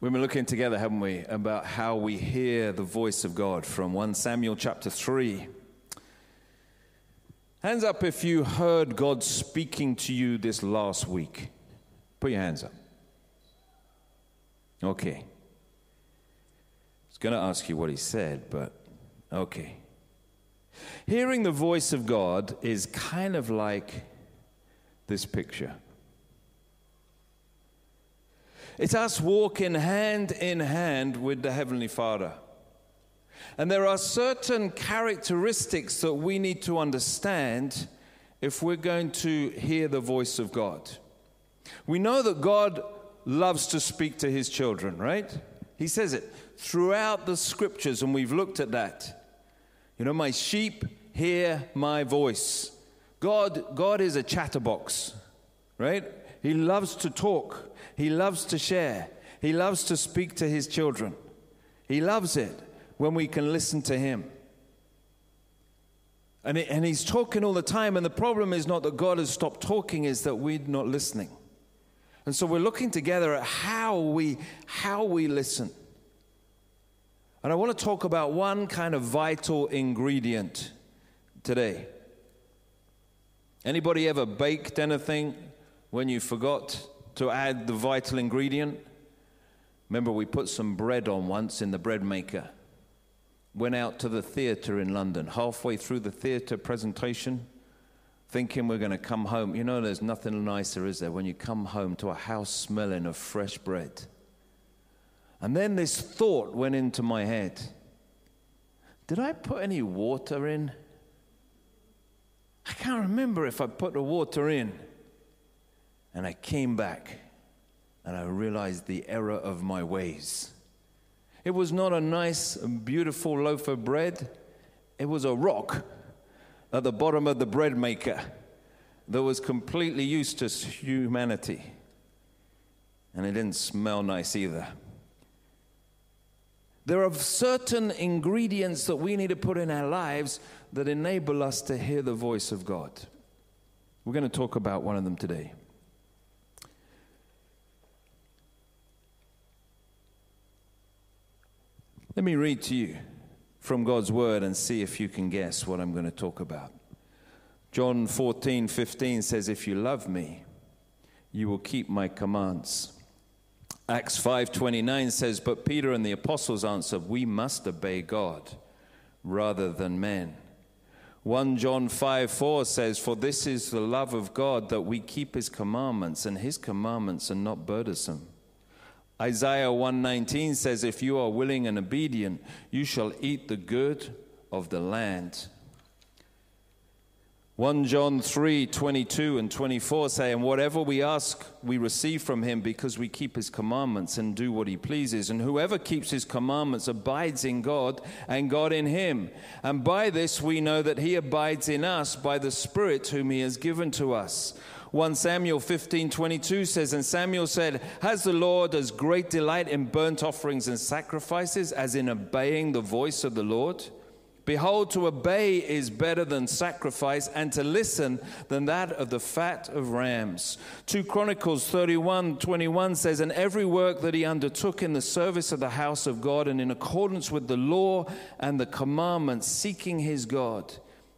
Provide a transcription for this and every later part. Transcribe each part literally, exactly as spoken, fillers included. We've been looking together, haven't we, about how we hear the voice of God from First Samuel chapter three. Hands up if you heard God speaking to you this last week. Put your hands up. Okay. I was going to ask you what he said, but okay. Hearing the voice of God is kind of like this picture. It's us walking hand in hand with the Heavenly Father. And there are certain characteristics that we need to understand if we're going to hear the voice of God. We know that God loves to speak to his children, right? He says it throughout the scriptures, and we've looked at that. You know, my sheep hear my voice. God, God is a chatterbox, right? He loves to talk. He loves to share. He loves to speak to his children. He loves it when we can listen to him. And, it, and he's talking all the time, and the problem is not that God has stopped talking, is that we're not listening. And so we're looking together at how we, how we listen. And I want to talk about one kind of vital ingredient today. Anybody ever baked anything when you forgot to add the vital ingredient? Remember, we put some bread on once in the bread maker. Went out to the theater in London, halfway through the theater presentation, thinking we're going to come home. You know, there's nothing nicer, is there, when you come home to a house smelling of fresh bread. And then this thought went into my head. Did I put any water in? I can't remember if I put the water in. And I came back, and I realized the error of my ways. It was not a nice, beautiful loaf of bread. It was a rock at the bottom of the bread maker that was completely useless to humanity. And it didn't smell nice either. There are certain ingredients that we need to put in our lives that enable us to hear the voice of God. We're going to talk about one of them today. Let me read to you from God's word and see if you can guess what I'm going to talk about. John fourteen fifteen says, if you love me, you will keep my commands. Acts five twenty-nine says, but Peter and the apostles answered, we must obey God rather than men. First John five four says, for this is the love of God, that we keep his commandments, and his commandments are not burdensome. Isaiah one nineteen says, if you are willing and obedient, you shall eat the good of the land. First John three twenty-two and twenty-four say, and whatever we ask, we receive from him, because we keep his commandments and do what he pleases. And whoever keeps his commandments abides in God, and God in him. And by this we know that he abides in us, by the Spirit whom he has given to us. First Samuel fifteen twenty-two says, and Samuel said, has the Lord as great delight in burnt offerings and sacrifices as in obeying the voice of the Lord? Behold, to obey is better than sacrifice, and to listen than that of the fat of rams. Second Chronicles thirty-one twenty-one says, and every work that he undertook in the service of the house of God, and in accordance with the law and the commandments, seeking his God,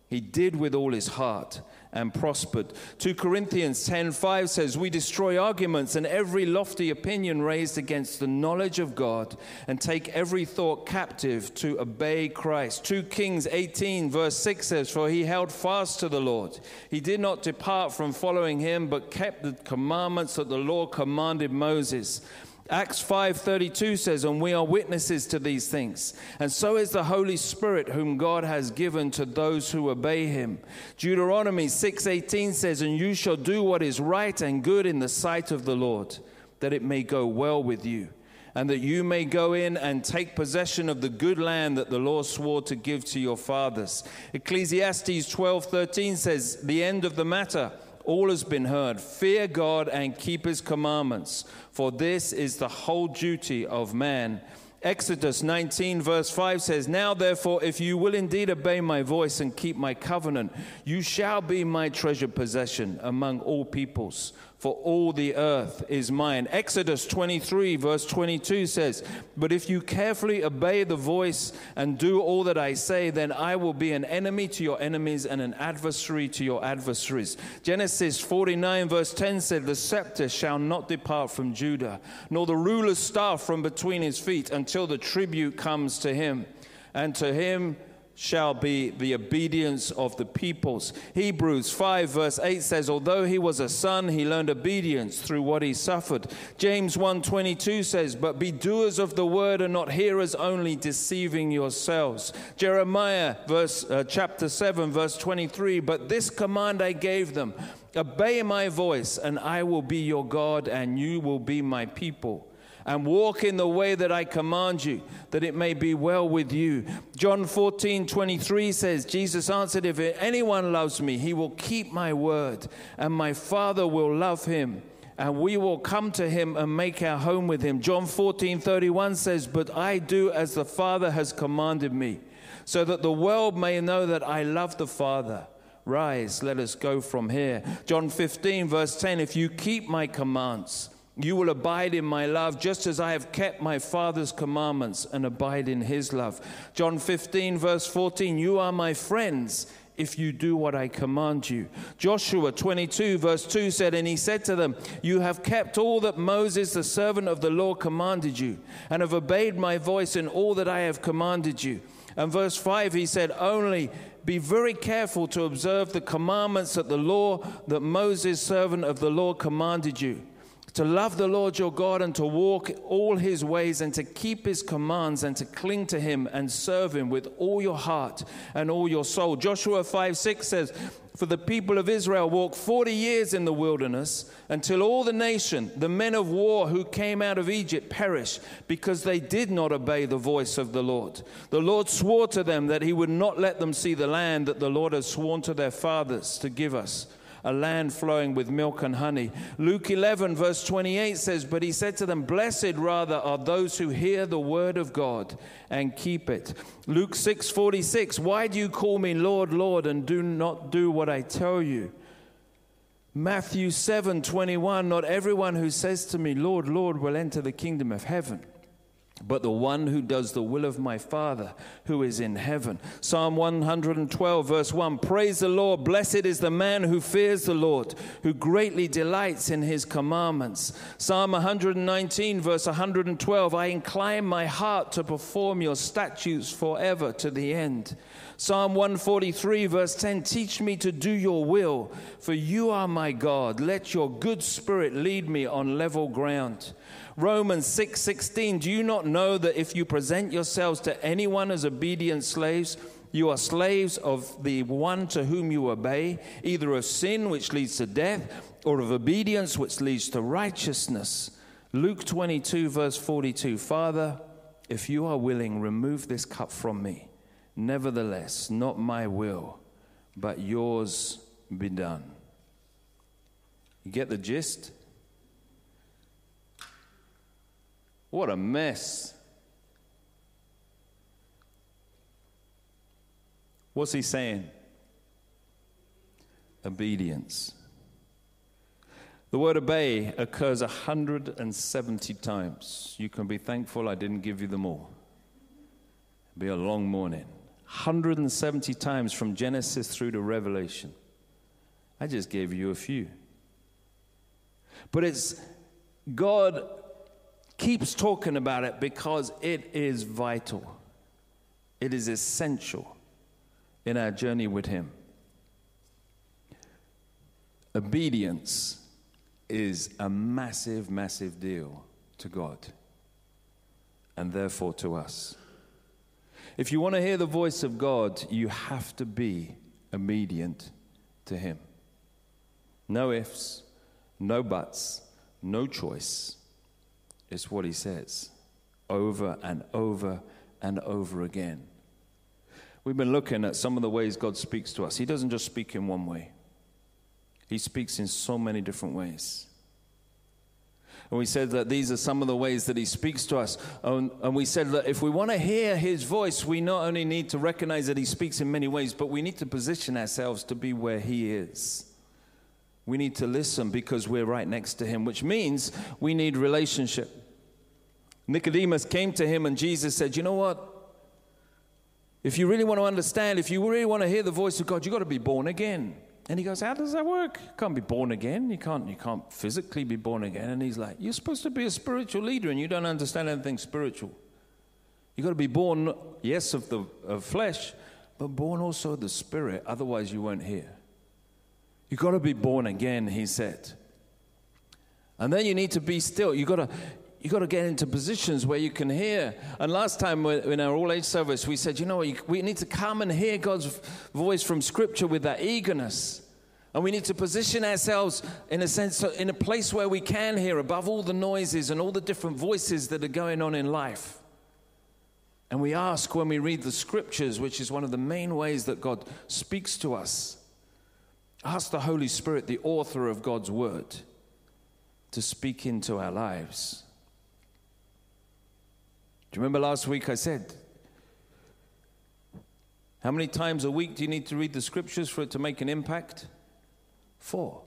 he did with all his heart, and prospered. Second Corinthians ten five says, we destroy arguments and every lofty opinion raised against the knowledge of God, and take every thought captive to obey Christ. Second Kings eighteen verse six says, for he held fast to the Lord. He did not depart from following him, but kept the commandments that the Lord commanded Moses. Acts five thirty-two says, and we are witnesses to these things, and so is the Holy Spirit, whom God has given to those who obey him. Deuteronomy six eighteen says, and you shall do what is right and good in the sight of the Lord, that it may go well with you, and that you may go in and take possession of the good land that the Lord swore to give to your fathers. Ecclesiastes twelve thirteen says, the end of the matter, all has been heard. Fear God and keep his commandments, for this is the whole duty of man. Exodus nineteen verse five says, now therefore, if you will indeed obey my voice and keep my covenant, you shall be my treasured possession among all peoples, for all the earth is mine. Exodus twenty-three, verse twenty-two says, "But if you carefully obey the voice and do all that I say, then I will be an enemy to your enemies and an adversary to your adversaries." Genesis forty-nine, verse ten said, "The scepter shall not depart from Judah, nor the ruler's staff from between his feet, until the tribute comes to him, and to him shall be the obedience of the peoples." Hebrews five verse eight says, "Although he was a son, he learned obedience through what he suffered." James one twenty-two says, "But be doers of the word and not hearers only, deceiving yourselves." Jeremiah verse uh, chapter seven verse twenty-three, "But this command I gave them, obey my voice, and I will be your God, and you will be my people. And walk in the way that I command you, that it may be well with you." John fourteen twenty-three says, Jesus answered, "If anyone loves me, he will keep my word, and my Father will love him, and we will come to him and make our home with him." John fourteen thirty-one says, "But I do as the Father has commanded me, so that the world may know that I love the Father. Rise, let us go from here." John fifteen verse ten, "If you keep my commands, you will abide in my love, just as I have kept my Father's commandments and abide in his love." John fifteen, verse fourteen, "You are my friends if you do what I command you." Joshua twenty-two, verse two said, "And he said to them, you have kept all that Moses, the servant of the Lord, commanded you, and have obeyed my voice in all that I have commanded you." And verse five, he said, "Only be very careful to observe the commandments that the law that Moses, servant of the Lord, commanded you, to love the Lord your God and to walk all his ways and to keep his commands and to cling to him and serve him with all your heart and all your soul." Joshua five six says, "For the people of Israel walked forty years in the wilderness until all the nation, the men of war who came out of Egypt, perished because they did not obey the voice of the Lord. The Lord swore to them that he would not let them see the land that the Lord has sworn to their fathers to give us, a land flowing with milk and honey." Luke eleven verse twenty-eight says, "But he said to them, blessed rather are those who hear the word of God and keep it." Luke six forty-six, "Why do you call me Lord, Lord, and do not do what I tell you?" Matthew seven twenty-one, "Not everyone who says to me, Lord, Lord, will enter the kingdom of heaven, but the one who does the will of my Father who is in heaven." Psalm one hundred twelve verse one, "Praise the Lord, blessed is the man who fears the Lord, who greatly delights in his commandments." Psalm one nineteen verse one twelve, "I incline my heart to perform your statutes forever to the end." Psalm one forty-three verse ten, "Teach me to do your will, for you are my God. Let your good spirit lead me on level ground." Romans six sixteen, "Do you not know that if you present yourselves to anyone as obedient slaves, you are slaves of the one to whom you obey, either of sin, which leads to death, or of obedience, which leads to righteousness?" Luke twenty-two, verse forty-two, "Father, if you are willing, remove this cup from me. Nevertheless, not my will, but yours be done." You get the gist? What a mess. What's he saying? Obedience. The word obey occurs one hundred seventy times. You can be thankful I didn't give you them all. It'll be a long morning. one hundred seventy times from Genesis through to Revelation. I just gave you a few. But it's God keeps talking about it because it is vital. It is essential in our journey with him. Obedience is a massive, massive deal to God and therefore to us. If you want to hear the voice of God, you have to be obedient to him. No ifs, no buts, no choice. It's what he says over and over and over again. We've been looking at some of the ways God speaks to us. He doesn't just speak in one way. He speaks in so many different ways. And we said that these are some of the ways that he speaks to us. And, and we said that if we want to hear his voice, we not only need to recognize that he speaks in many ways, but we need to position ourselves to be where he is. We need to listen because we're right next to him, which means we need relationship. Nicodemus came to him and Jesus said, you know what? If you really want to understand, if you really want to hear the voice of God, you've got to be born again. And he goes, how does that work? You can't be born again. You can't, you can't physically be born again. And he's like, you're supposed to be a spiritual leader and you don't understand anything spiritual. You've got to be born, yes, of the of flesh, but born also of the Spirit. Otherwise, you won't hear. You've got to be born again, he said. And then you need to be still. You've got to... You've got to get into positions where you can hear. And last time in our all-age service, we said, you know, we need to come and hear God's voice from Scripture with that eagerness. And we need to position ourselves, in a sense, in a place where we can hear above all the noises and all the different voices that are going on in life. And we ask when we read the Scriptures, which is one of the main ways that God speaks to us, ask the Holy Spirit, the author of God's Word, to speak into our lives. Do you remember last week I said, how many times a week do you need to read the Scriptures for it to make an impact? Four.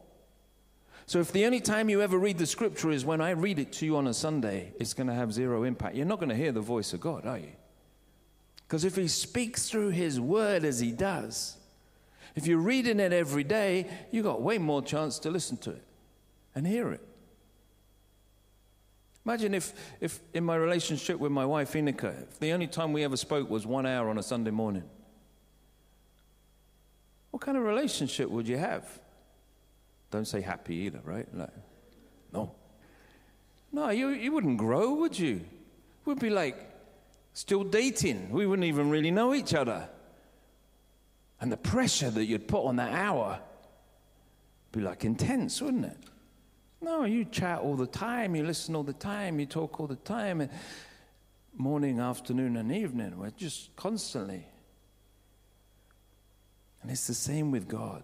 So if the only time you ever read the Scripture is when I read it to you on a Sunday, it's going to have zero impact. You're not going to hear the voice of God, are you? Because if he speaks through his word as he does, if you're reading it every day, you've got way more chance to listen to it and hear it. Imagine if, if in my relationship with my wife, Inika, if the only time we ever spoke was one hour on a Sunday morning. What kind of relationship would you have? Don't say happy either, right? Like, no. No, you, you wouldn't grow, would you? We'd be like still dating. We wouldn't even really know each other. And the pressure that you'd put on that hour would be like intense, wouldn't it? No, you chat all the time, you listen all the time, you talk all the time, and morning, afternoon, and evening. We're just constantly. And it's the same with God.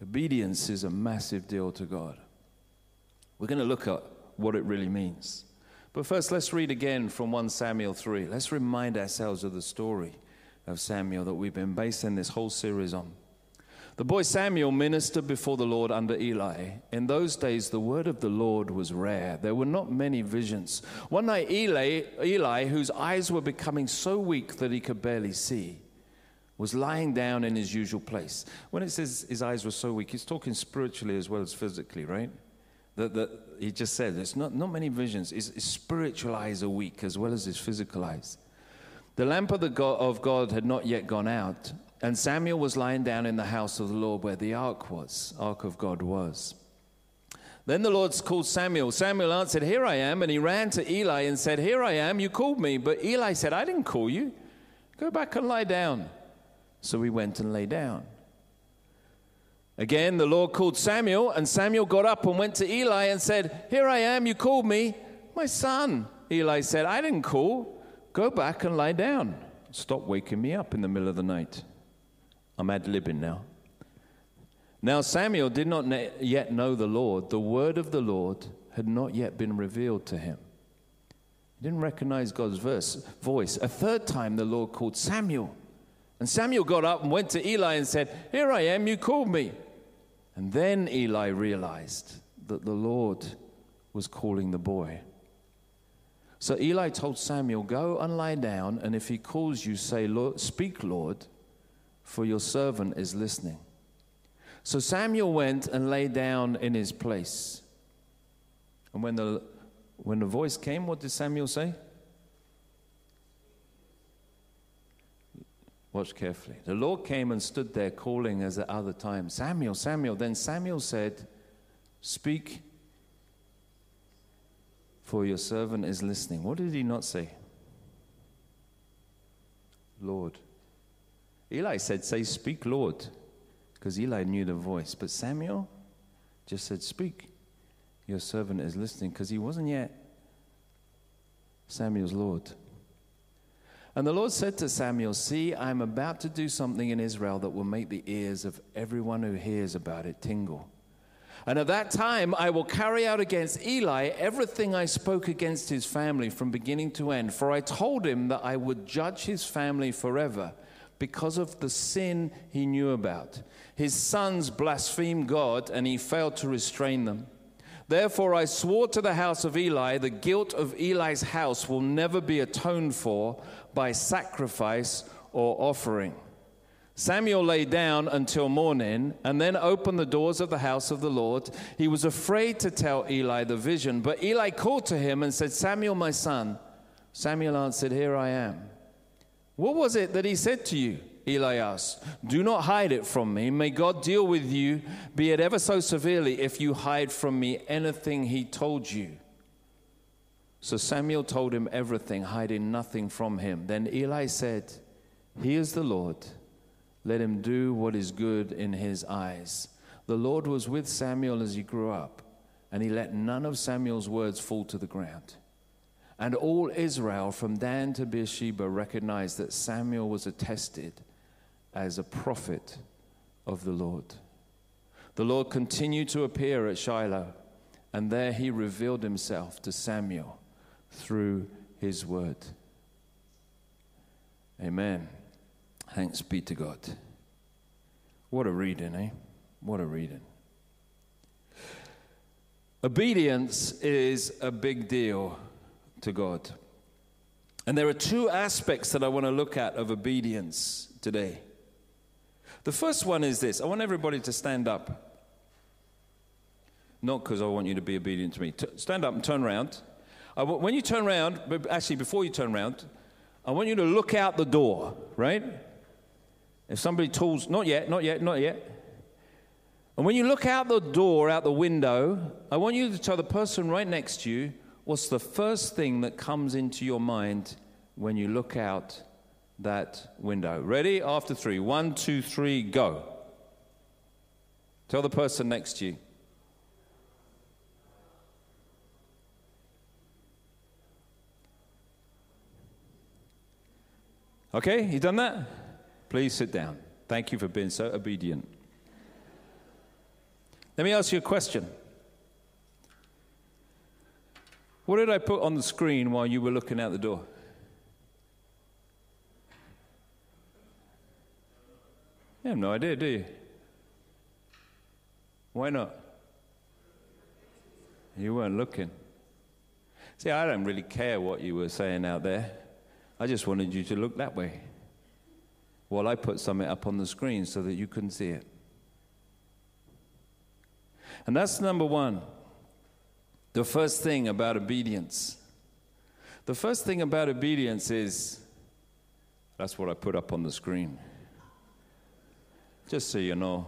Obedience is a massive deal to God. We're going to look at what it really means. But first, let's read again from First Samuel three. Let's remind ourselves of the story of Samuel that we've been basing this whole series on. The boy Samuel ministered before the Lord under Eli. In those days, the word of the Lord was rare. There were not many visions. One night, Eli, Eli, whose eyes were becoming so weak that he could barely see, was lying down in his usual place. When it says his eyes were so weak, he's talking spiritually as well as physically, right? That, that he just said, it's not, not many visions. His, his spiritual eyes are weak as well as his physical eyes. The lamp of, the God, of God had not yet gone out, and Samuel was lying down in the house of the Lord where the ark was, ark of God was. Then the Lord called Samuel. Samuel answered, here I am. And he ran to Eli and said, here I am, you called me. But Eli said, I didn't call you. Go back and lie down. So he went and lay down. Again, the Lord called Samuel, and Samuel got up and went to Eli and said, here I am, you called me. My son, Eli said, I didn't call. Go back and lie down. Stop waking me up in the middle of the night. I'm ad-libbing now. Now Samuel did not na- yet know the Lord. The word of the Lord had not yet been revealed to him. He didn't recognize God's verse, voice. A third time the Lord called Samuel. And Samuel got up and went to Eli and said, here I am, you called me. And then Eli realized that the Lord was calling the boy. So Eli told Samuel, go and lie down, and if he calls you, say, Lord, speak, Lord, for your servant is listening. So Samuel went and lay down in his place. And when the when the voice came, what did Samuel say? Watch carefully. The Lord came and stood there calling as at other times, Samuel, Samuel. Then Samuel said, speak, for your servant is listening. What did he not say? Lord. Eli said, say, speak, Lord, because Eli knew the voice. But Samuel just said, speak, your servant is listening, because he wasn't yet Samuel's Lord. And the Lord said to Samuel, see, I'm about to do something in Israel that will make the ears of everyone who hears about it tingle. And at that time, I will carry out against Eli everything I spoke against his family from beginning to end, for I told him that I would judge his family forever, because of the sin he knew about. His sons blasphemed God, and he failed to restrain them. Therefore I swore to the house of Eli, the guilt of Eli's house will never be atoned for by sacrifice or offering. Samuel lay down until morning and then opened the doors of the house of the Lord. He was afraid to tell Eli the vision, but Eli called to him and said, Samuel, my son. Samuel answered, Here I am. What was it that he said to you? Eli asked. Do not hide it from me. May God deal with you, be it ever so severely, if you hide from me anything he told you. So Samuel told him everything, hiding nothing from him. Then Eli said, He is the Lord. Let him do what is good in his eyes. The Lord was with Samuel as he grew up, and he let none of Samuel's words fall to the ground. And all Israel from Dan to Beersheba recognized that Samuel was attested as a prophet of the Lord. The Lord continued to appear at Shiloh, and there he revealed himself to Samuel through his word. Amen. Thanks be to God. What a reading, eh? What a reading. Obedience is a big deal to God. And there are two aspects that I want to look at of obedience today. The first one is this. I want everybody to stand up. Not because I want you to be obedient to me. Stand up and turn around. I, when you turn around, actually before you turn around, I want you to look out the door, right? If somebody tools, not yet, not yet, not yet. And when you look out the door, out the window, I want you to tell the person right next to you, what's the first thing that comes into your mind when you look out that window? Ready? After three. One, two, three, go. Tell the person next to you. Okay, you done that? Please sit down. Thank you for being so obedient. Let me ask you a question. What did I put on the screen while you were looking out the door? You have no idea, do you? Why not? You weren't looking. See, I don't really care what you were saying out there. I just wanted you to look that way. Well, I put something up on the screen so that you couldn't see it. And that's number one. The first thing about obedience. The first thing about obedience is, that's what I put up on the screen. Just so you know.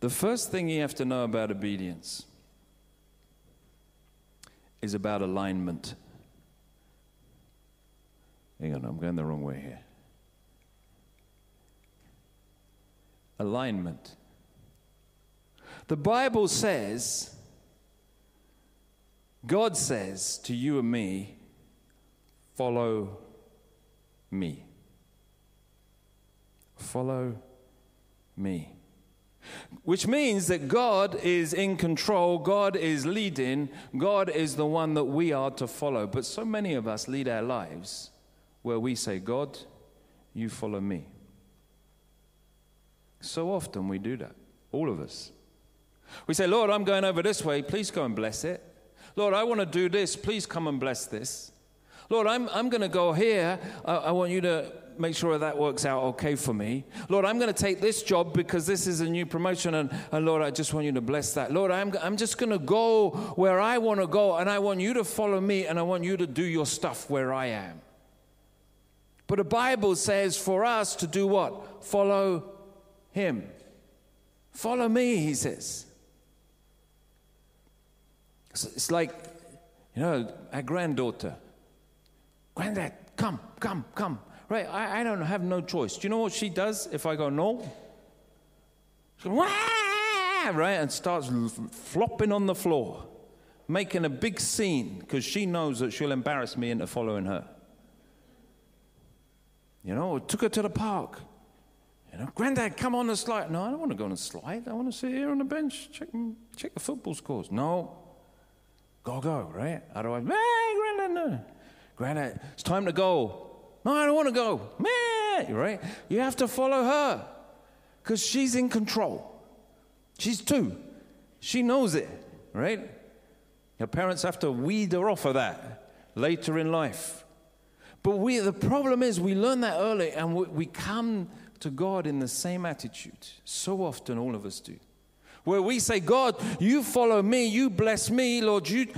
The first thing you have to know about obedience is about alignment. Hang on, I'm going the wrong way here. Alignment. The Bible says, God says to you and me, follow me. Follow me. Which means that God is in control, God is leading, God is the one that we are to follow. But so many of us lead our lives where we say, God, you follow me. So often we do that, all of us. We say, Lord, I'm going over this way. Please go and bless it. Lord, I want to do this. Please come and bless this. Lord, I'm I'm going to go here. I, I want you to make sure that works out okay for me. Lord, I'm going to take this job because this is a new promotion. And, and Lord, I just want you to bless that. Lord, I'm I'm just going to go where I want to go. And I want you to follow me. And I want you to do your stuff where I am. But the Bible says for us to do what? Follow him. Follow me, he says. It's like, you know, a granddaughter. Granddad, come, come, come. Right, I, I don't have no choice. Do you know what she does if I go no? She goes, wah! Right, and starts flopping on the floor, making a big scene because she knows that she'll embarrass me into following her. You know, took her to the park. You know, Granddad, come on the slide. No, I don't want to go on the slide. I want to sit here on the bench, check, check the football scores. No. Go, go, right? Otherwise, hey, Granddad, no. Granddad, it's time to go. No, I don't want to go. Meh, right? You have to follow her because she's in control. She's two. She knows it, right? Your parents have to weed her off of that later in life. But we, the problem is we learn that early and we, we come to God in the same attitude. So often all of us do. Where we say, God, you follow me, you bless me, Lord, you...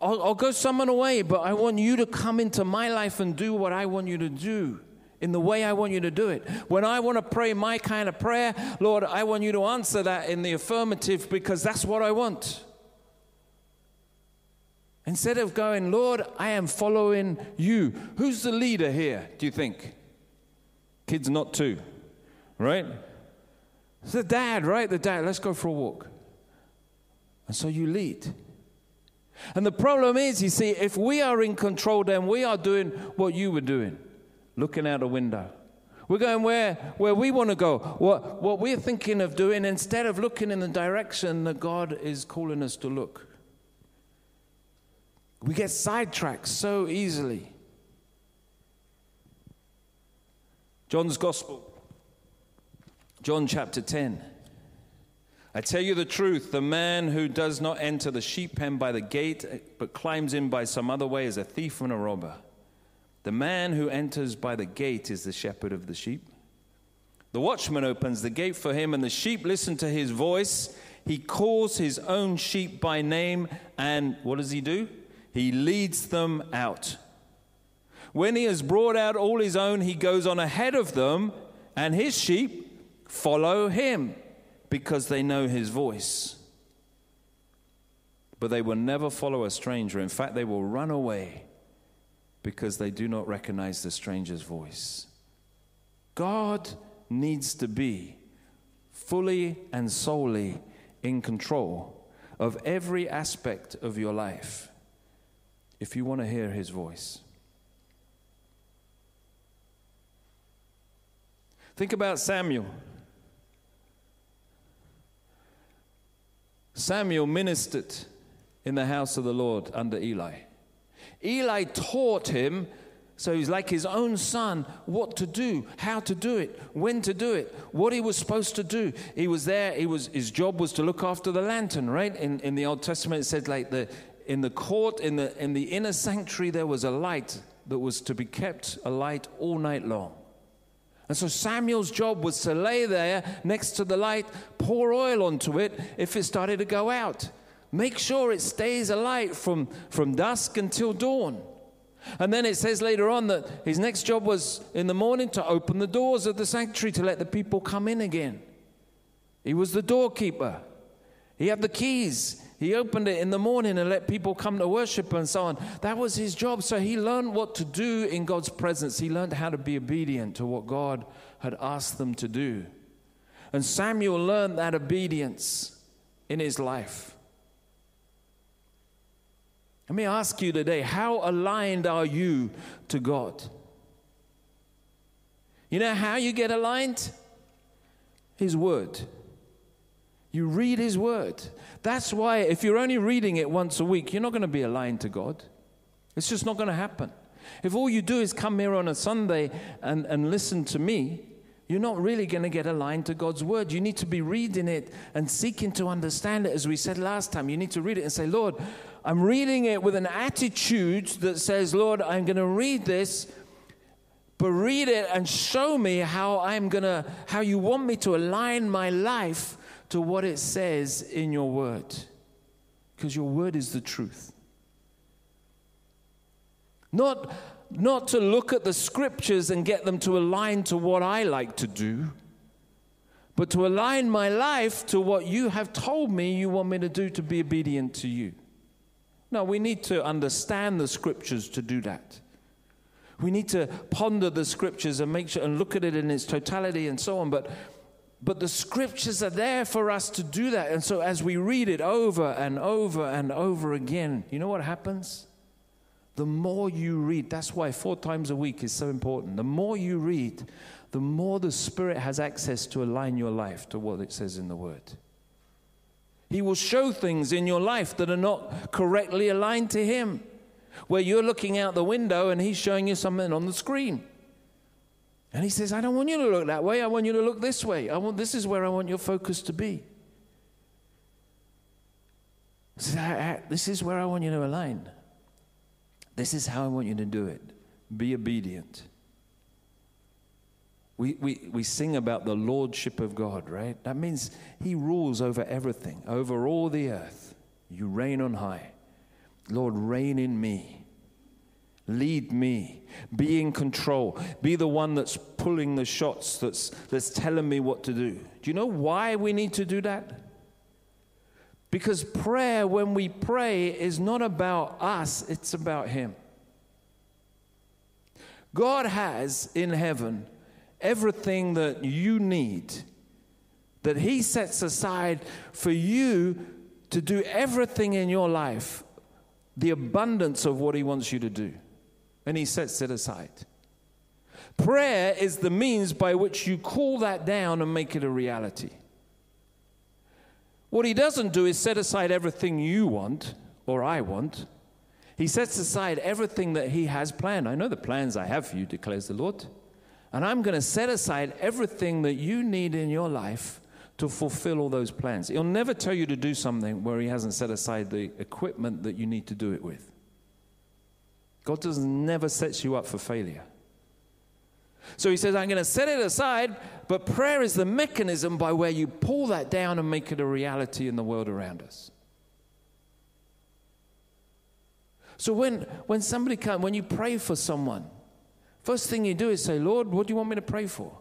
I'll, I'll go someone away, but I want you to come into my life and do what I want you to do in the way I want you to do it. When I want to pray my kind of prayer, Lord, I want you to answer that in the affirmative because that's what I want. Instead of going, Lord, I am following you. Who's the leader here, do you think? Kids not too, right? It's the dad, right? The dad, let's go for a walk. And so you lead. And the problem is, you see, if we are in control, then we are doing what you were doing, looking out a window. We're going where, where we want to go, what, what we're thinking of doing instead of looking in the direction that God is calling us to look. We get sidetracked so easily. John's Gospel, John chapter ten. I tell you the truth, the man who does not enter the sheep pen by the gate, but climbs in by some other way is a thief and a robber. The man who enters by the gate is the shepherd of the sheep. The watchman opens the gate for him, and the sheep listen to his voice. He calls his own sheep by name, and what does he do? He leads them out. When he has brought out all his own, he goes on ahead of them, and his sheep follow him, because they know his voice. But they will never follow a stranger. In fact, they will run away because they do not recognize the stranger's voice. God needs to be fully and solely in control of every aspect of your life if you want to hear his voice. Think about Samuel. Samuel ministered in the house of the Lord under Eli. Eli taught him, so he's like his own son, what to do, how to do it, when to do it, what he was supposed to do. He was there, he was, his job was to look after the lantern, right? In, in the Old Testament it said like the in the court, in the in the inner sanctuary there was a light that was to be kept alight all night long. And so Samuel's job was to lay there next to the light, pour oil onto it if it started to go out. Make sure it stays alight from, from dusk until dawn. And then it says later on that his next job was in the morning to open the doors of the sanctuary to let the people come in again. He was the doorkeeper. He had the keys. He opened it in the morning and let people come to worship and so on. That was his job. So he learned what to do in God's presence. He learned how to be obedient to what God had asked them to do. And Samuel learned that obedience in his life. Let me ask you today, how aligned are you to God? You know how you get aligned? His word. You read his word. That's why if you're only reading it once a week, you're not going to be aligned to God. It's just not going to happen. If all you do is come here on a Sunday and, and listen to me, you're not really going to get aligned to God's word. You need to be reading it and seeking to understand it. As we said last time, you need to read it and say, Lord, I'm reading it with an attitude that says, Lord, I'm going to read this, but read it and show me how I'm going to, how you want me to align my life to what it says in your word, because your word is the truth. Not, not to look at the scriptures and get them to align to what I like to do, but to align my life to what you have told me you want me to do to be obedient to you. No, we need to understand the scriptures to do that. We need to ponder the scriptures and make sure and look at it in its totality and so on, but But the scriptures are there for us to do that. And so as we read it over and over and over again, you know what happens? The more you read, that's why four times a week is so important. The more you read, the more the Spirit has access to align your life to what it says in the Word. He will show things in your life that are not correctly aligned to Him, where you're looking out the window and He's showing you something on the screen. And he says, I don't want you to look that way. I want you to look this way. I want, this is where I want your focus to be. He says, I, I, this is where I want you to align. This is how I want you to do it. Be obedient. We, we, we sing about the lordship of God, right? That means he rules over everything, over all the earth. You reign on high. Lord, reign in me. Lead me. Be in control. Be the one that's pulling the shots, that's, that's telling me what to do. Do you know why we need to do that? Because prayer, when we pray, is not about us, it's about him. God has in heaven everything that you need, that he sets aside for you to do everything in your life, the abundance of what he wants you to do, and he sets it aside. Prayer is the means by which you call that down and make it a reality. What he doesn't do is set aside everything you want or I want. He sets aside everything that he has planned. I know the plans I have for you, declares the Lord. And I'm going to set aside everything that you need in your life to fulfill all those plans. He'll never tell you to do something where he hasn't set aside the equipment that you need to do it with. God doesn't never sets you up for failure. So he says, I'm going to set it aside, but prayer is the mechanism by where you pull that down and make it a reality in the world around us. So when, when somebody comes, when you pray for someone, first thing you do is say, Lord, what do you want me to pray for?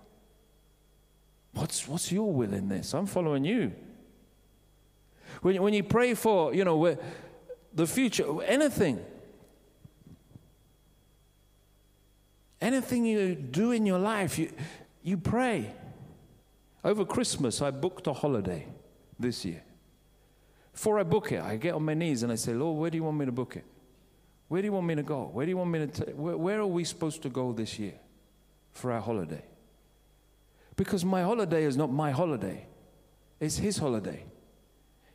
What's, what's your will in this? I'm following you. When, when you pray for, you know, the future, anything. Anything you do in your life, you, you pray. Over Christmas, I booked a holiday this year. Before I book it, I get on my knees and I say, Lord, where do you want me to book it? Where do you want me to go? Where do you want me to? T- where, where are we supposed to go this year for our holiday? Because my holiday is not my holiday. It's his holiday.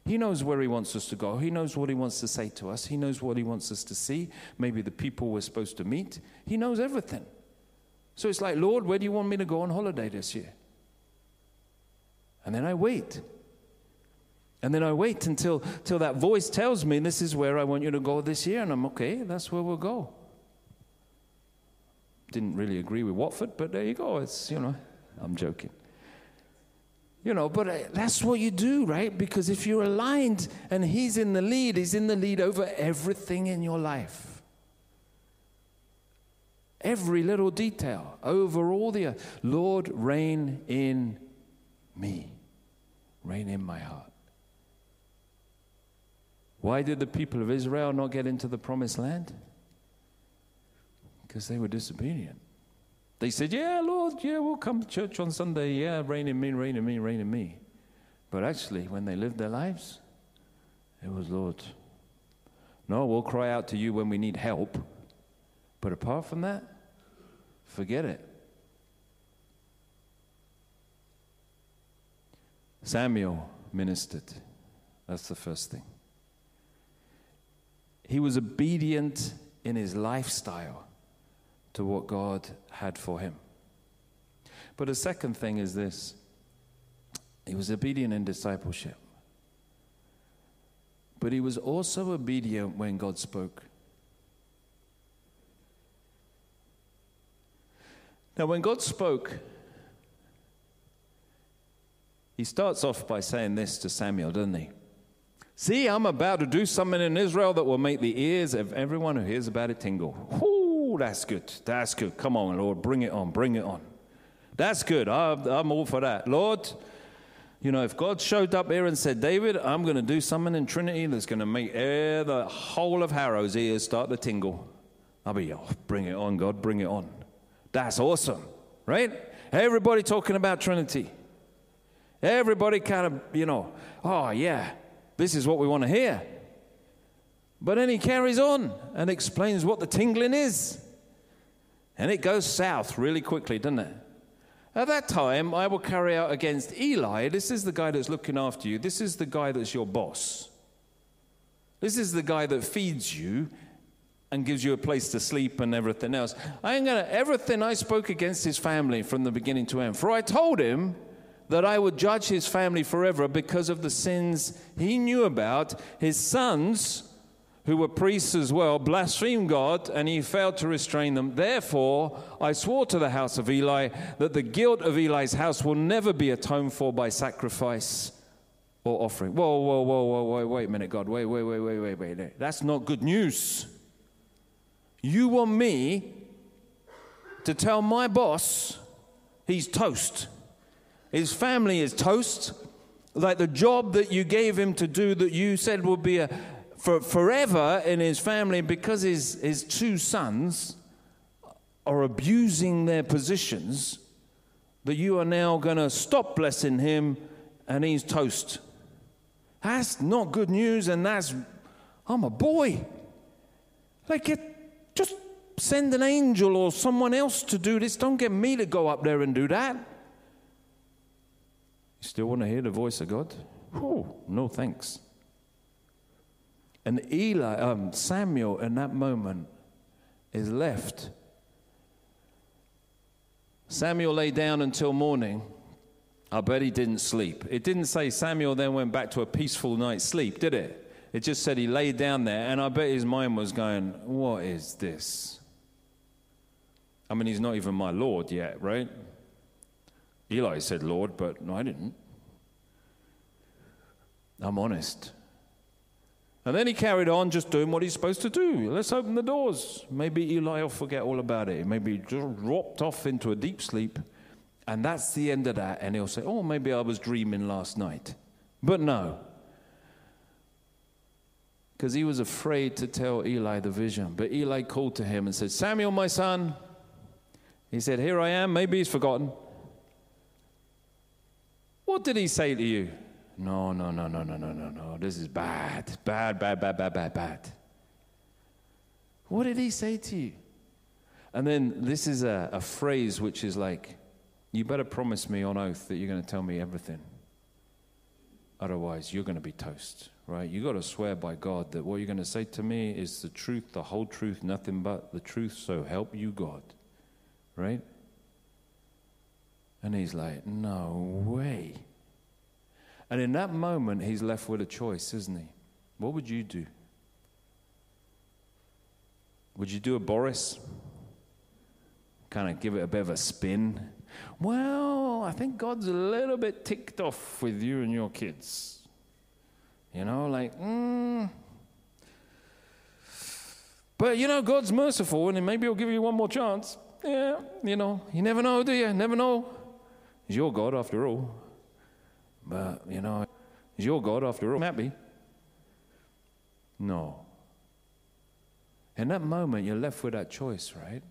He knows where he wants us to go. He knows what he wants to say to us. He knows what he wants us to see. Maybe the people we're supposed to meet. He knows everything. So it's like, Lord, where do you want me to go on holiday this year? And then I wait. And then I wait until till that voice tells me, this is where I want you to go this year. And I'm, okay, that's where we'll go. Didn't really agree with Watford, but there you go. It's, you know, I'm joking. You know, but that's what you do, right? Because if you're aligned and he's in the lead, he's in the lead over everything in your life. Every little detail, over all the earth. Lord, reign in me. Reign in my heart. Why did the people of Israel not get into the promised land? Because they were disobedient. They said, yeah, Lord, yeah, we'll come to church on Sunday. Yeah, reign in me, reign in me, reign in me. But actually, when they lived their lives, it was, Lord, no, we'll cry out to you when we need help. But apart from that, forget it. Samuel ministered. That's the first thing. He was obedient in his lifestyle to what God had for him. But the second thing is this. He was obedient in discipleship. But he was also obedient when God spoke. Now, when God spoke, he starts off by saying this to Samuel, doesn't he? See, I'm about to do something in Israel that will make the ears of everyone who hears about it tingle. Whoo, that's good. That's good. Come on, Lord. Bring it on. Bring it on. That's good. I'm, I'm all for that. Lord, you know, if God showed up here and said, David, I'm going to do something in Trinity that's going to make air, the whole of Harrow's ears start to tingle, I'll be, oh, bring it on, God. Bring it on. That's awesome, right? Everybody talking about Trinity. Everybody kind of, you know, oh, yeah. This is what we want to hear. But then he carries on and explains what the tingling is. And it goes south really quickly, doesn't it? At that time, I will carry out against Eli. This is the guy that's looking after you. This is the guy that's your boss. This is the guy that feeds you and gives you a place to sleep and everything else. I am gonna, everything I spoke against his family from the beginning to end. For I told him that I would judge his family forever because of the sins he knew about. His sons, who were priests as well, blasphemed God, and he failed to restrain them. Therefore, I swore to the house of Eli that the guilt of Eli's house will never be atoned for by sacrifice or offering. Whoa, whoa, whoa, whoa, whoa, wait a minute, God. Wait, wait, wait, wait, wait, wait. That's not good news. You want me to tell my boss he's toast? His family is toast, like the job that you gave him to do that you said would be a... For forever in his family, because his, his two sons are abusing their positions, that you are now going to stop blessing him and he's toast. That's not good news, and that's, I'm a boy. Like, it, just send an angel or someone else to do this. Don't get me to go up there and do that. You still want to hear the voice of God? Oh, no thanks. And Eli, um, Samuel, in that moment, is left. Samuel lay down until morning. I bet he didn't sleep. It didn't say Samuel then went back to a peaceful night's sleep, did it? It just said he lay down there, and I bet his mind was going, what is this? I mean, he's not even my Lord yet, right? Eli said Lord, but no, I didn't. I'm honest. And then he carried on just doing what he's supposed to do. Let's open the doors. Maybe Eli will forget all about it. Maybe he just dropped off into a deep sleep. And that's the end of that. And he'll say, oh, maybe I was dreaming last night. But no. Because he was afraid to tell Eli the vision. But Eli called to him and said, Samuel, my son. He said, here I am. Maybe he's forgotten. What did he say to you? No, no, no, no, no, no, no, no. This is bad. Bad, bad, bad, bad, bad, bad. What did he say to you? And then this is a, a phrase which is like, you better promise me on oath that you're going to tell me everything. Otherwise, you're going to be toast, right? You got to swear by God that what you're going to say to me is the truth, the whole truth, nothing but the truth, so help you God, right? And he's like, no way. And in that moment, he's left with a choice, isn't he? What would you do? Would you do a Boris? Kind of give it a bit of a spin. Well, I think God's a little bit ticked off with you and your kids. You know, like, mm. But, you know, God's merciful, and maybe he'll give you one more chance. Yeah, you know, you never know, do you? Never know. He's your God, after all. But, you know, is your God after all happy? No. In that moment, you're left with that choice, right?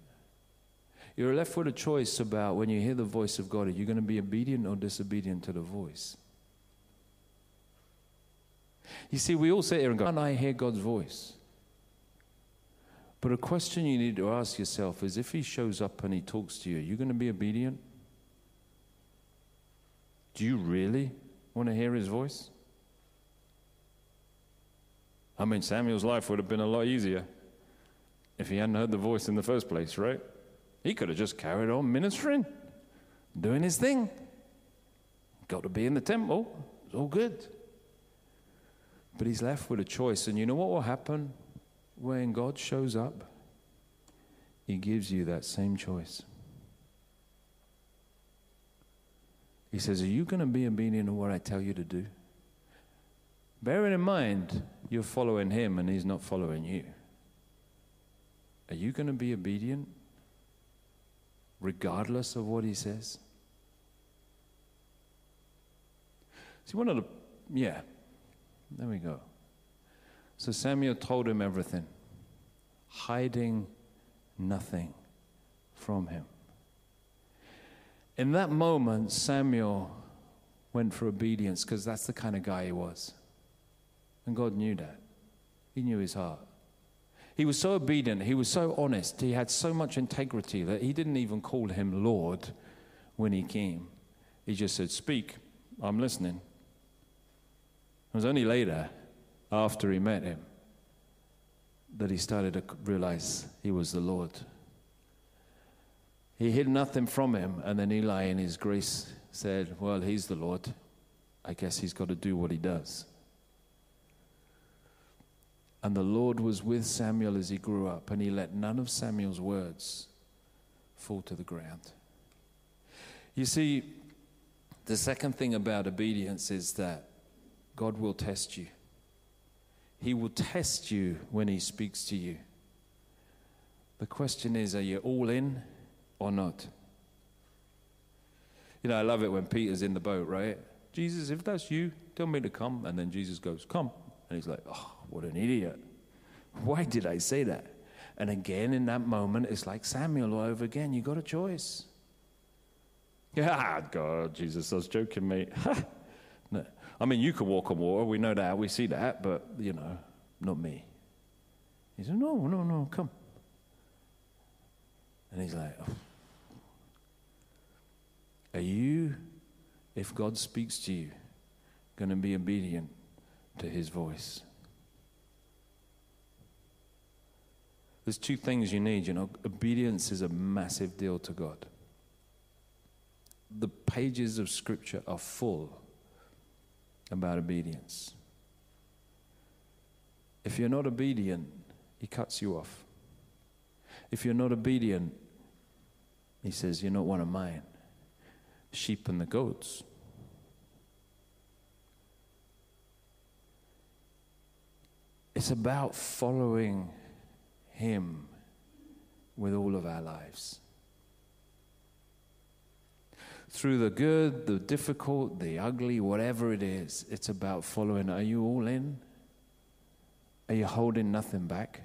You're left with a choice about when you hear the voice of God, are you going to be obedient or disobedient to the voice? You see, we all sit here and go, and I hear God's voice. But a question you need to ask yourself is, if he shows up and he talks to you, are you going to be obedient? Do you really want to hear his voice? I mean, Samuel's life would have been a lot easier if he hadn't heard the voice in the first place, right? He could have just carried on ministering, doing his thing. Got to be in the temple. It's all good. But he's left with a choice. And you know what will happen when God shows up? He gives you that same choice. He says, are you going to be obedient to what I tell you to do? Bearing in mind, you're following him and he's not following you. Are you going to be obedient regardless of what he says? See, one of the, yeah, there we go. So Samuel told him everything, hiding nothing from him. In that moment, Samuel went for obedience because that's the kind of guy he was. And God knew that. He knew his heart. He was so obedient. He was so honest. He had so much integrity that he didn't even call him Lord when he came. He just said, speak, I'm listening. It was only later, after he met him, that he started to realize he was the Lord. He hid nothing from him, and then Eli in his grace said, well, he's the Lord. I guess he's got to do what he does. And the Lord was with Samuel as he grew up, and he let none of Samuel's words fall to the ground. You see, the second thing about obedience is that God will test you. He will test you when he speaks to you. The question is, are you all in or not? You know, I love it when Peter's in the boat, right? Jesus, if that's you, tell me to come. And then Jesus goes, come. And he's like, oh, what an idiot. Why did I say that? And again, in that moment, it's like Samuel all over again. You got a choice. Yeah, God, Jesus, I was joking, mate. No. I mean, you can walk on water. We know that. We see that. But, you know, not me. He said, no, no, no, come. And he's like, oh. Are you, if God speaks to you, going to be obedient to his voice? There's two things you need, you know. Obedience is a massive deal to God. The pages of Scripture are full about obedience. If you're not obedient, he cuts you off. If you're not obedient, he says, you're not one of mine. Sheep and the goats. It's about following him with all of our lives. Through the good, the difficult, the ugly, whatever it is, it's about following. Are you all in? Are you holding nothing back?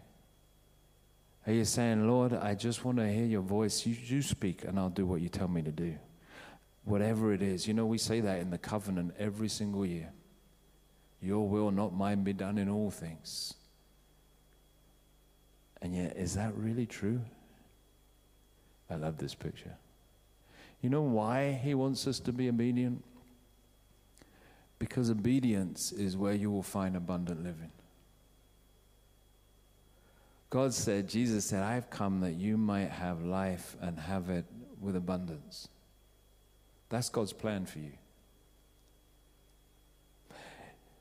Are you saying, Lord, I just want to hear your voice. You, you speak and I'll do what you tell me to do. Whatever it is. You know, we say that in the covenant every single year. Your will, not mine, be done in all things. And yet, is that really true? I love this picture. You know why he wants us to be obedient? Because obedience is where you will find abundant living. God said, Jesus said, I've come that you might have life and have it with abundance. That's God's plan for you.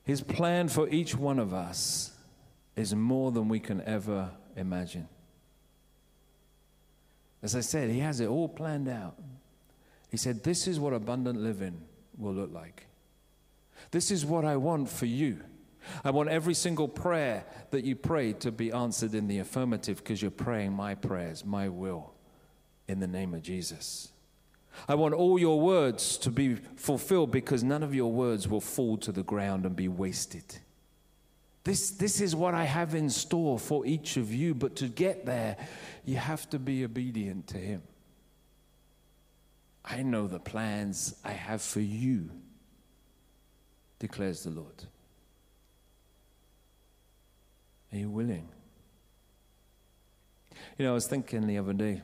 His plan for each one of us is more than we can ever imagine. As I said, he has it all planned out. He said, this is what abundant living will look like. This is what I want for you. I want every single prayer that you pray to be answered in the affirmative, because you're praying my prayers, my will, in the name of Jesus. I want all your words to be fulfilled, because none of your words will fall to the ground and be wasted. This, this is what I have in store for each of you, but to get there, you have to be obedient to him. I know the plans I have for you, declares the Lord. Are you willing? You know, I was thinking the other day,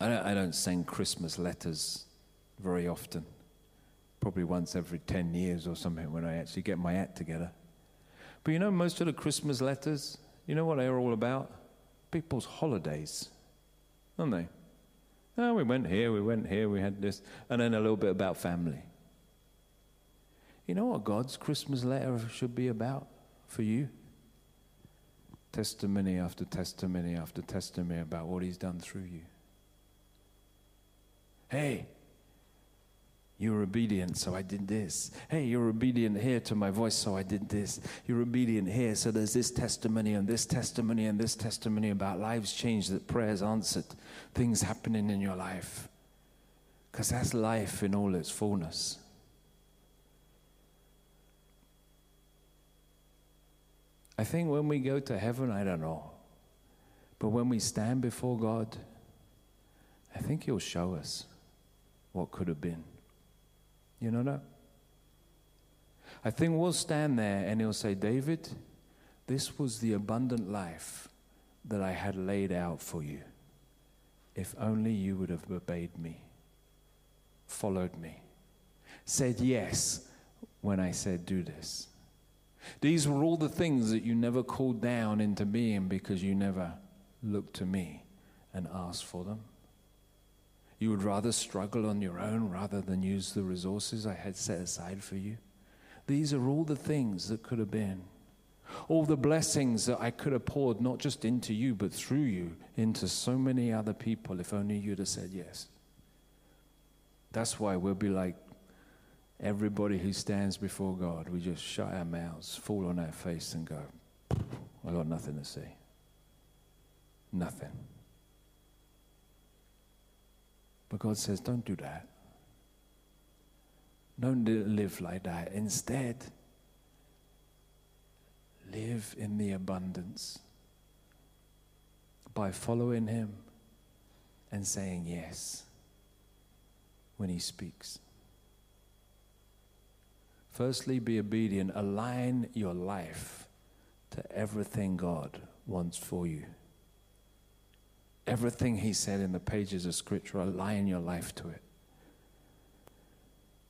I don't, I don't send Christmas letters very often, probably once every ten years or something when I actually get my act together. But you know, most of the Christmas letters, you know what they're all about? People's holidays, aren't they? Oh, we went here, we went here, we had this, and then a little bit about family. You know what God's Christmas letter should be about for you? Testimony after testimony after testimony about what he's done through you. Hey, you were obedient, so I did this. Hey, you're obedient here to my voice, so I did this. You're obedient here, so there's this testimony and this testimony and this testimony about lives changed, that prayers answered, things happening in your life. Because that's life in all its fullness. I think when we go to heaven, I don't know. But when we stand before God, I think he'll show us what could have been. You know that? I think we'll stand there and he'll say, David, this was the abundant life that I had laid out for you. If only you would have obeyed me, followed me, said yes when I said do this. These were all the things that you never called down into being because you never looked to me and asked for them. You would rather struggle on your own rather than use the resources I had set aside for you. These are all the things that could have been. All the blessings that I could have poured not just into you but through you into so many other people if only you'd have said yes. That's why we'll be like everybody who stands before God. We just shut our mouths, fall on our face and go, I got nothing to say. Nothing. But God says, don't do that. Don't live like that. Instead, live in the abundance by following him and saying yes when he speaks. Firstly, be obedient. Align your life to everything God wants for you. Everything he said in the pages of Scripture, align your life to it.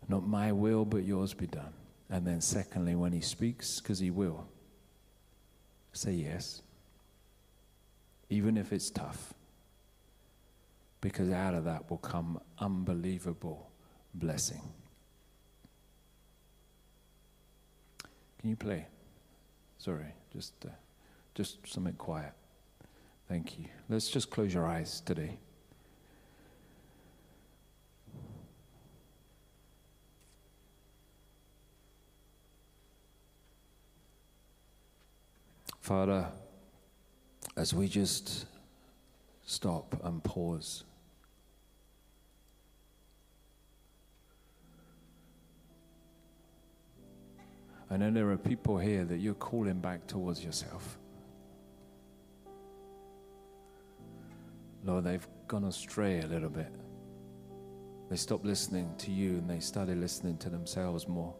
Not my will, but yours be done. And then secondly, when he speaks, because he will, say yes, even if it's tough, because out of that will come unbelievable blessing. Can you play? Sorry, just, uh, just something quiet. Thank you. Let's just close your eyes today. Father, as we just stop and pause, I know there are people here that you're calling back towards yourself. Lord, they've gone astray a little bit. They stopped listening to you and they started listening to themselves more.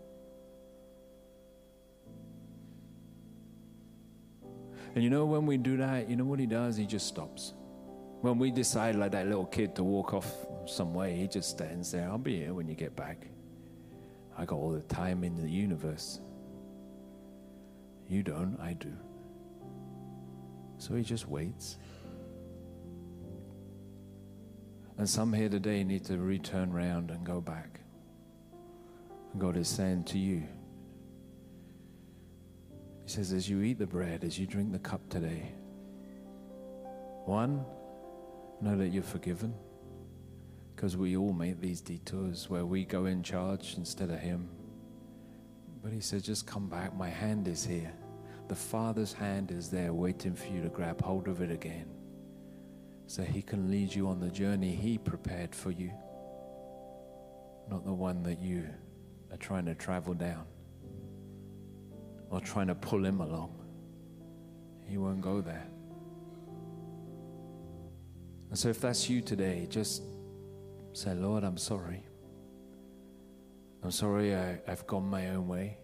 And you know when we do that, you know what he does? He just stops. When we decide like that little kid to walk off some way, he just stands there. I'll be here when you get back. I got all the time in the universe. You don't, I do. So he just waits. And some here today need to return round and go back. And God is saying to you, he says, as you eat the bread, as you drink the cup today, one, know that you're forgiven, because we all make these detours where we go in charge instead of him. But he says, just come back. My hand is here. The Father's hand is there waiting for you to grab hold of it again, so he can lead you on the journey he prepared for you, not the one that you are trying to travel down or trying to pull him along. He won't go there. And so if that's you today, just say, Lord, I'm sorry. I'm sorry I, I've gone my own way.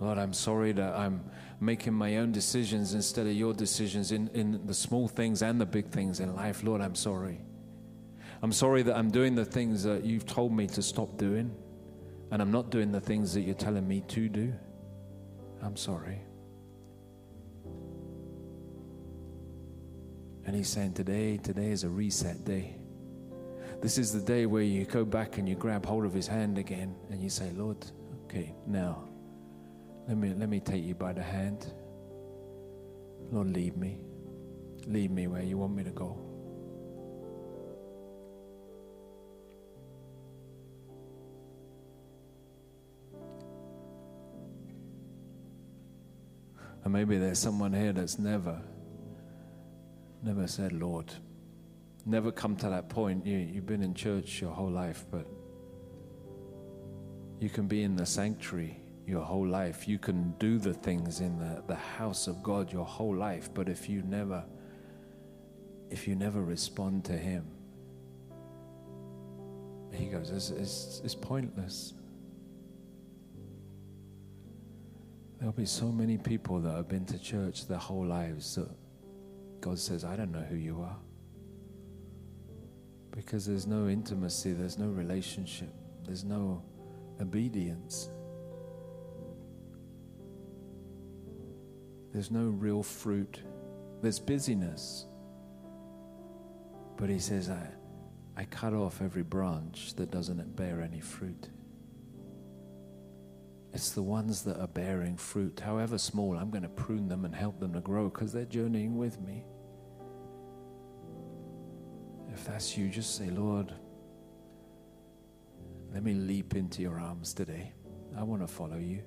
Lord, I'm sorry that I'm making my own decisions instead of your decisions in, in the small things and the big things in life. Lord, I'm sorry. I'm sorry that I'm doing the things that you've told me to stop doing, and I'm not doing the things that you're telling me to do. I'm sorry. And he's saying today, today is a reset day. This is the day where you go back and you grab hold of his hand again and you say, Lord, okay, now, Let me, let me take you by the hand. Lord, lead me. Lead me where you want me to go. And maybe there's someone here that's never, never said, Lord. Never come to that point. You, you've been in church your whole life, but you can be in the sanctuary your whole life. You can do the things in the, the house of God your whole life, but if you never if you never respond to him, he goes, it's, it's, it's pointless. There'll be so many people that have been to church their whole lives that God says, I don't know who you are, because there's no intimacy, there's no relationship, there's no obedience. There's no real fruit. There's busyness. But he says, I, I cut off every branch that doesn't bear any fruit. It's the ones that are bearing fruit, however small. I'm going to prune them and help them to grow because they're journeying with me. If that's you, just say, Lord, let me leap into your arms today. I want to follow you.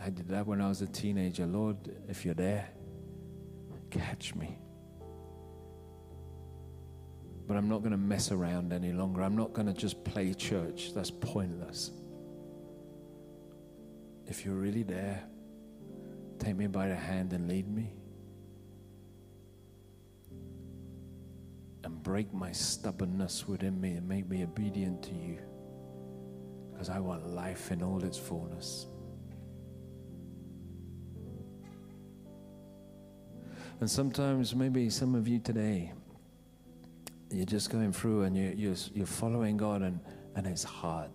I did that when I was a teenager. Lord, if you're there, catch me. But I'm not going to mess around any longer. I'm not going to just play church. That's pointless. If you're really there, take me by the hand and lead me. And break my stubbornness within me and make me obedient to you. Because I want life in all its fullness. And sometimes, maybe some of you today, you're just going through and you, you're, you're following God and, and it's hard.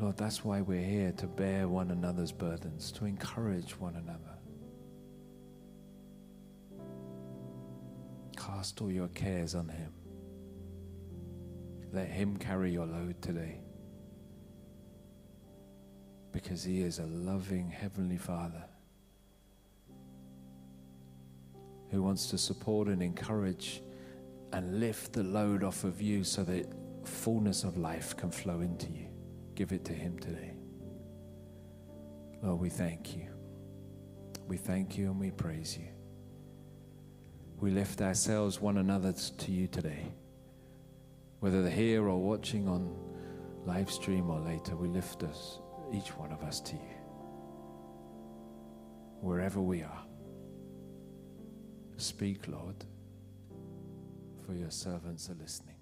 Lord, that's why we're here, to bear one another's burdens, to encourage one another. Cast all your cares on him. Let him carry your load today. Because he is a loving Heavenly Father who wants to support and encourage and lift the load off of you so that fullness of life can flow into you. Give it to him today. Lord, we thank you. We thank you and we praise you. We lift ourselves, one another, to you today. Whether they're here or watching on live stream or later, we lift us, each one of us, to you. Wherever we are, speak, Lord, for your servants are listening.